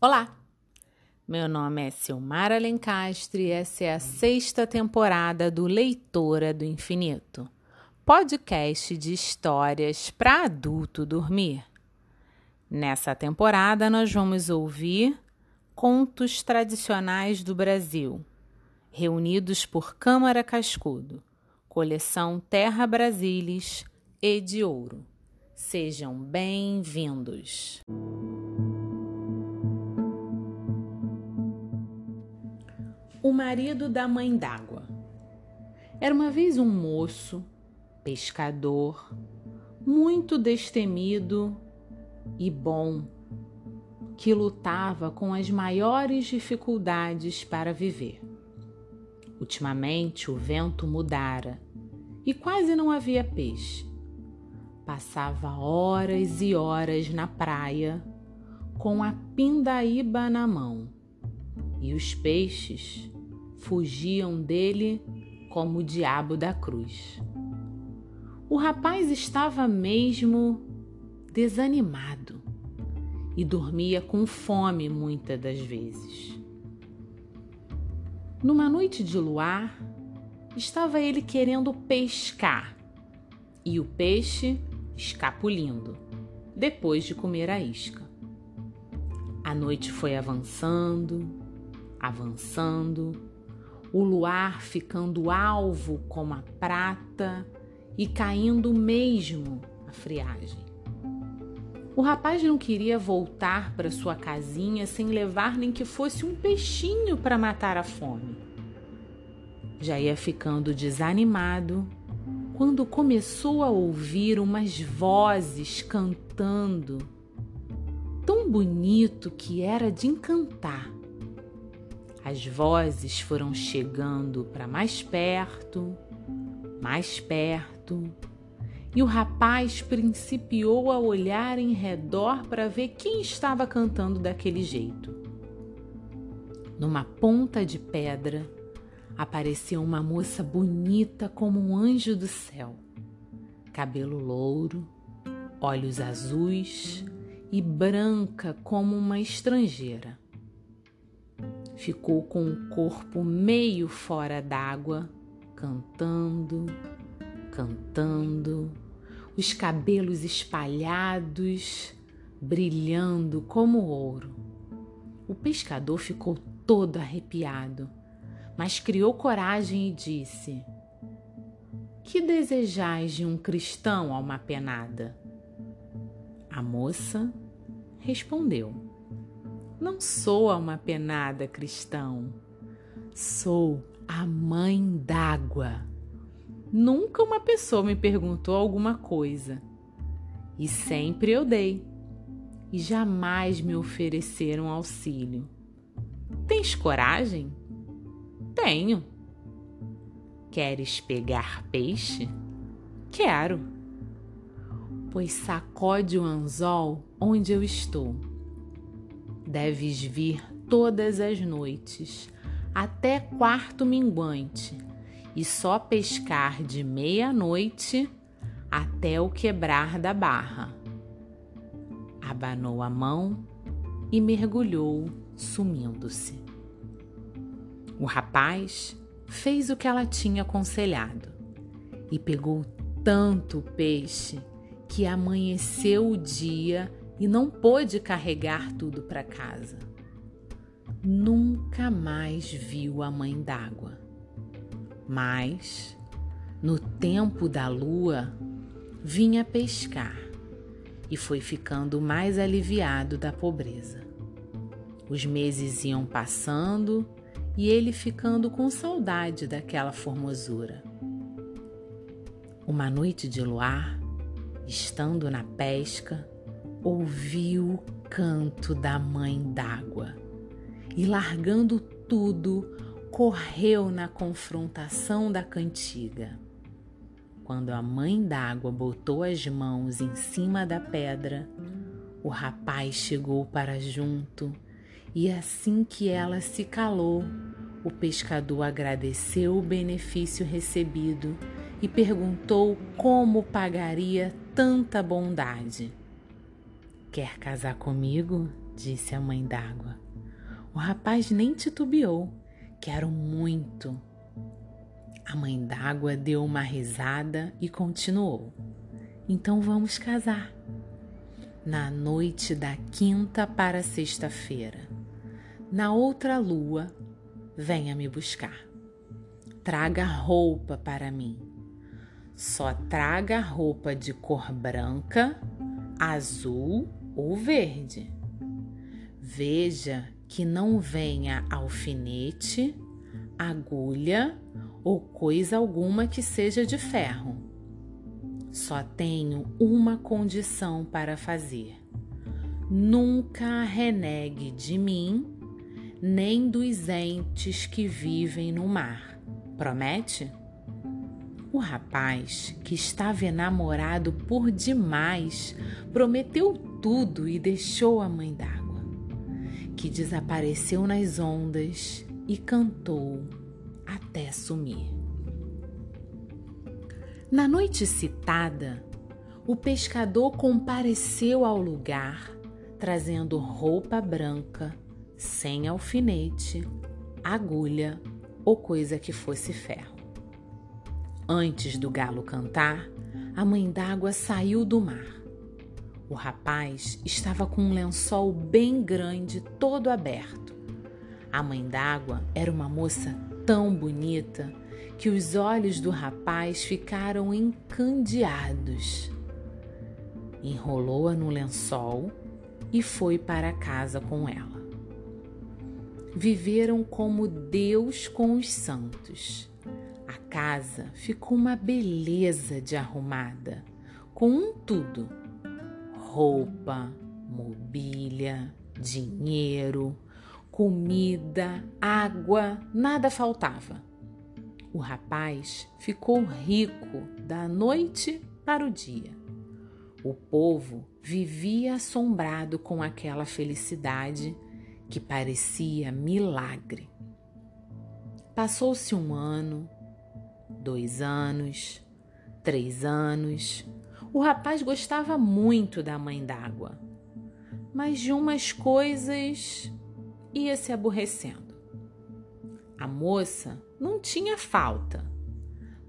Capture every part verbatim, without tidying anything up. Olá, meu nome é Silmara Alencastre e essa é a sexta temporada do Leitora do Infinito, podcast de histórias para adulto dormir. Nessa temporada nós vamos ouvir contos tradicionais do Brasil, reunidos por Câmara Cascudo, coleção Terra Brasilis e de Ouro. Sejam bem-vindos! O marido da mãe d'água. Era uma vez um moço, pescador, muito destemido e bom, que lutava com as maiores dificuldades para viver. Ultimamente o vento mudara e quase não havia peixe. Passava horas e horas na praia com a pindaíba na mão e os peixes fugiam dele como o diabo da cruz. O rapaz estava mesmo desanimado e dormia com fome muitas das vezes. Numa noite de luar, estava ele querendo pescar e o peixe escapulindo, depois de comer a isca. A noite foi avançando, avançando, o luar ficando alvo como a prata e caindo mesmo a friagem. O rapaz não queria voltar para sua casinha sem levar nem que fosse um peixinho para matar a fome. Já ia ficando desanimado quando começou a ouvir umas vozes cantando, tão bonito que era de encantar. As vozes foram chegando para mais perto, mais perto, e o rapaz principiou a olhar em redor para ver quem estava cantando daquele jeito. Numa ponta de pedra, apareceu uma moça bonita como um anjo do céu. Cabelo louro, olhos azuis e branca como uma estrangeira. Ficou com o corpo meio fora d'água, cantando, cantando, os cabelos espalhados, brilhando como ouro. O pescador ficou todo arrepiado, mas criou coragem e disse: "Que desejais de um cristão, alma penada?" A moça respondeu: "Não sou alma penada, cristão. Sou a mãe d'água. Nunca uma pessoa me perguntou alguma coisa, e sempre eu dei, e jamais me ofereceram auxílio. Tens coragem? Tenho. Queres pegar peixe? Quero. Pois sacode o anzol onde eu estou. Deves vir todas as noites, até quarto minguante, e só pescar de meia-noite até o quebrar da barra." Abanou a mão e mergulhou, sumindo-se. O rapaz fez o que ela tinha aconselhado e pegou tanto peixe que amanheceu o dia e não pôde carregar tudo para casa. Nunca mais viu a mãe d'água. Mas, no tempo da lua, vinha pescar e foi ficando mais aliviado da pobreza. Os meses iam passando e ele ficando com saudade daquela formosura. Uma noite de luar, estando na pesca, ouviu o canto da mãe d'água e, largando tudo, correu na confrontação da cantiga. Quando a mãe d'água botou as mãos em cima da pedra, o rapaz chegou para junto e, assim que ela se calou, o pescador agradeceu o benefício recebido e perguntou como pagaria tanta bondade. "Quer casar comigo?" disse a mãe d'água. O rapaz nem titubeou. Quero muito. A mãe d'água deu uma risada e continuou. Então vamos casar. Na noite da quinta para sexta-feira, na outra lua, venha me buscar. Traga roupa para mim. Só traga roupa de cor branca, azul ou verde. Veja que não venha alfinete, agulha ou coisa alguma que seja de ferro. Só tenho uma condição para fazer. Nunca renegue de mim, nem dos entes que vivem no mar. Promete? O rapaz, que estava enamorado por demais, prometeu tudo e deixou a mãe d'água, que desapareceu nas ondas e cantou até sumir. Na noite citada, o pescador compareceu ao lugar, trazendo roupa branca, sem alfinete, agulha ou coisa que fosse ferro. Antes do galo cantar, a mãe d'água saiu do mar. O rapaz estava com um lençol bem grande, todo aberto. A mãe d'água era uma moça tão bonita que os olhos do rapaz ficaram encandeados. Enrolou-a no lençol e foi para casa com ela. Viveram como Deus com os santos. A casa ficou uma beleza de arrumada, com um tudo: roupa, mobília, dinheiro, comida, água, nada faltava. O rapaz ficou rico da noite para o dia. O povo vivia assombrado com aquela felicidade que parecia milagre. Passou-se um ano, dois anos, três anos. O rapaz gostava muito da mãe d'água, mas de umas coisas ia se aborrecendo. A moça não tinha falta,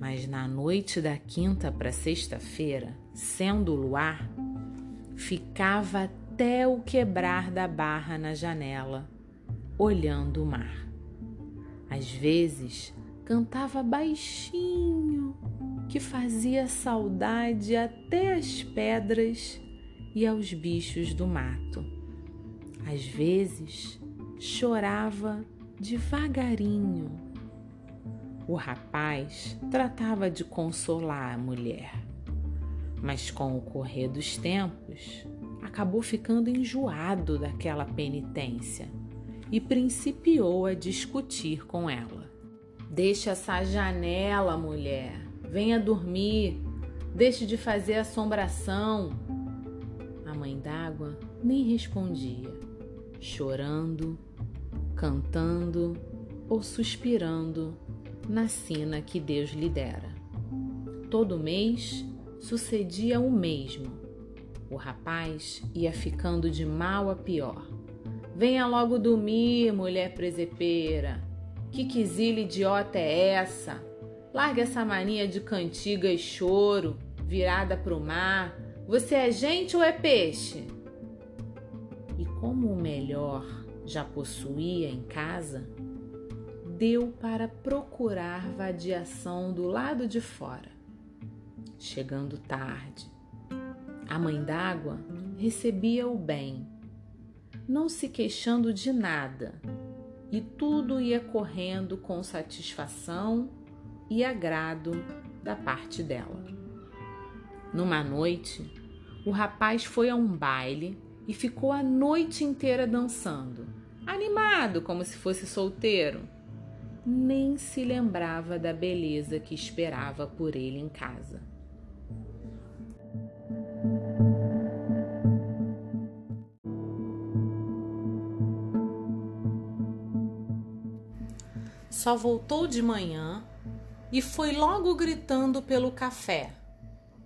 mas na noite da quinta para sexta-feira, sendo o luar, ficava até o quebrar da barra na janela, olhando o mar. Às vezes cantava baixinho, que fazia saudade até às pedras e aos bichos do mato. Às vezes chorava devagarinho. O rapaz tratava de consolar a mulher, mas com o correr dos tempos, acabou ficando enjoado daquela penitência e principiou a discutir com ela. Deixa essa janela, mulher. Venha dormir. Deixe de fazer assombração. A mãe d'água nem respondia, chorando, cantando ou suspirando na sina que Deus lhe dera. Todo mês sucedia o mesmo. O rapaz ia ficando de mal a pior. Venha logo dormir, mulher presepeira. Que quizila idiota é essa? Larga essa mania de cantiga e choro, virada pro mar. Você é gente ou é peixe? E como o melhor já possuía em casa, deu para procurar vadiação do lado de fora. Chegando tarde, a mãe d'água recebia o bem, não se queixando de nada, e tudo ia correndo com satisfação e agrado da parte dela. Numa noite, o rapaz foi a um baile e ficou a noite inteira dançando, animado como se fosse solteiro. Nem se lembrava da beleza que esperava por ele em casa. Só voltou de manhã e foi logo gritando pelo café,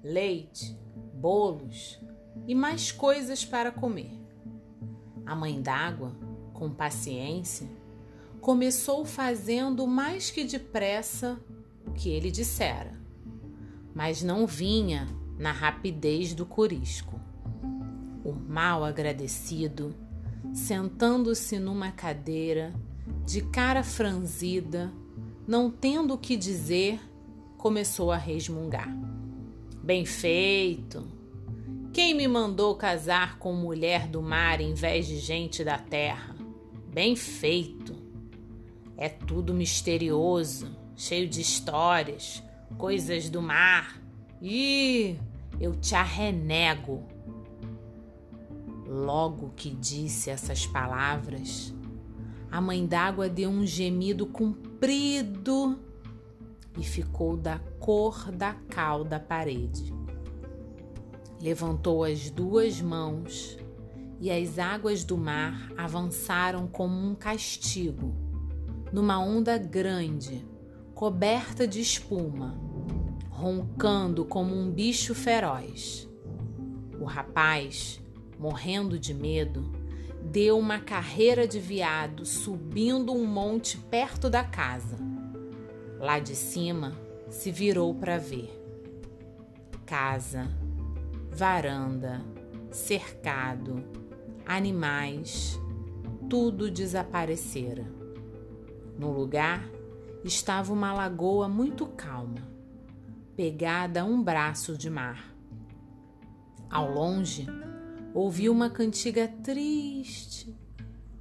leite, bolos e mais coisas para comer. A mãe d'água, com paciência, começou fazendo mais que depressa o que ele dissera, mas não vinha na rapidez do corisco. O mal agradecido, sentando-se numa cadeira, de cara franzida, não tendo o que dizer, começou a resmungar. Bem feito! Quem me mandou casar com mulher do mar em vez de gente da terra? Bem feito! É tudo misterioso, cheio de histórias, coisas do mar. Ih, eu te arrenego! Logo que disse essas palavras, a mãe d'água deu um gemido comprido e ficou da cor da cal da parede. Levantou as duas mãos e as águas do mar avançaram como um castigo, numa onda grande, coberta de espuma, roncando como um bicho feroz. O rapaz, morrendo de medo, deu uma carreira de veado subindo um monte perto da casa. Lá de cima, se virou para ver. Casa, varanda, cercado, animais, tudo desaparecera. No lugar estava uma lagoa muito calma, pegada a um braço de mar. Ao longe, ouviu uma cantiga triste,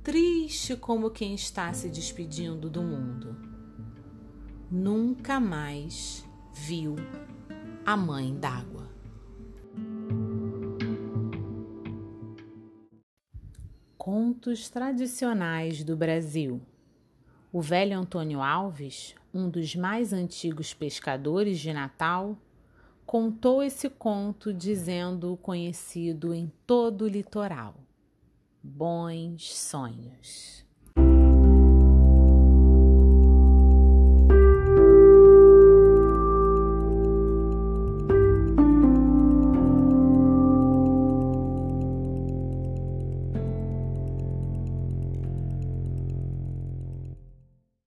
triste como quem está se despedindo do mundo. Nunca mais viu a mãe d'água. Contos tradicionais do Brasil. O velho Antônio Alves, um dos mais antigos pescadores de Natal, contou esse conto dizendo-o conhecido em todo o litoral. Bons sonhos.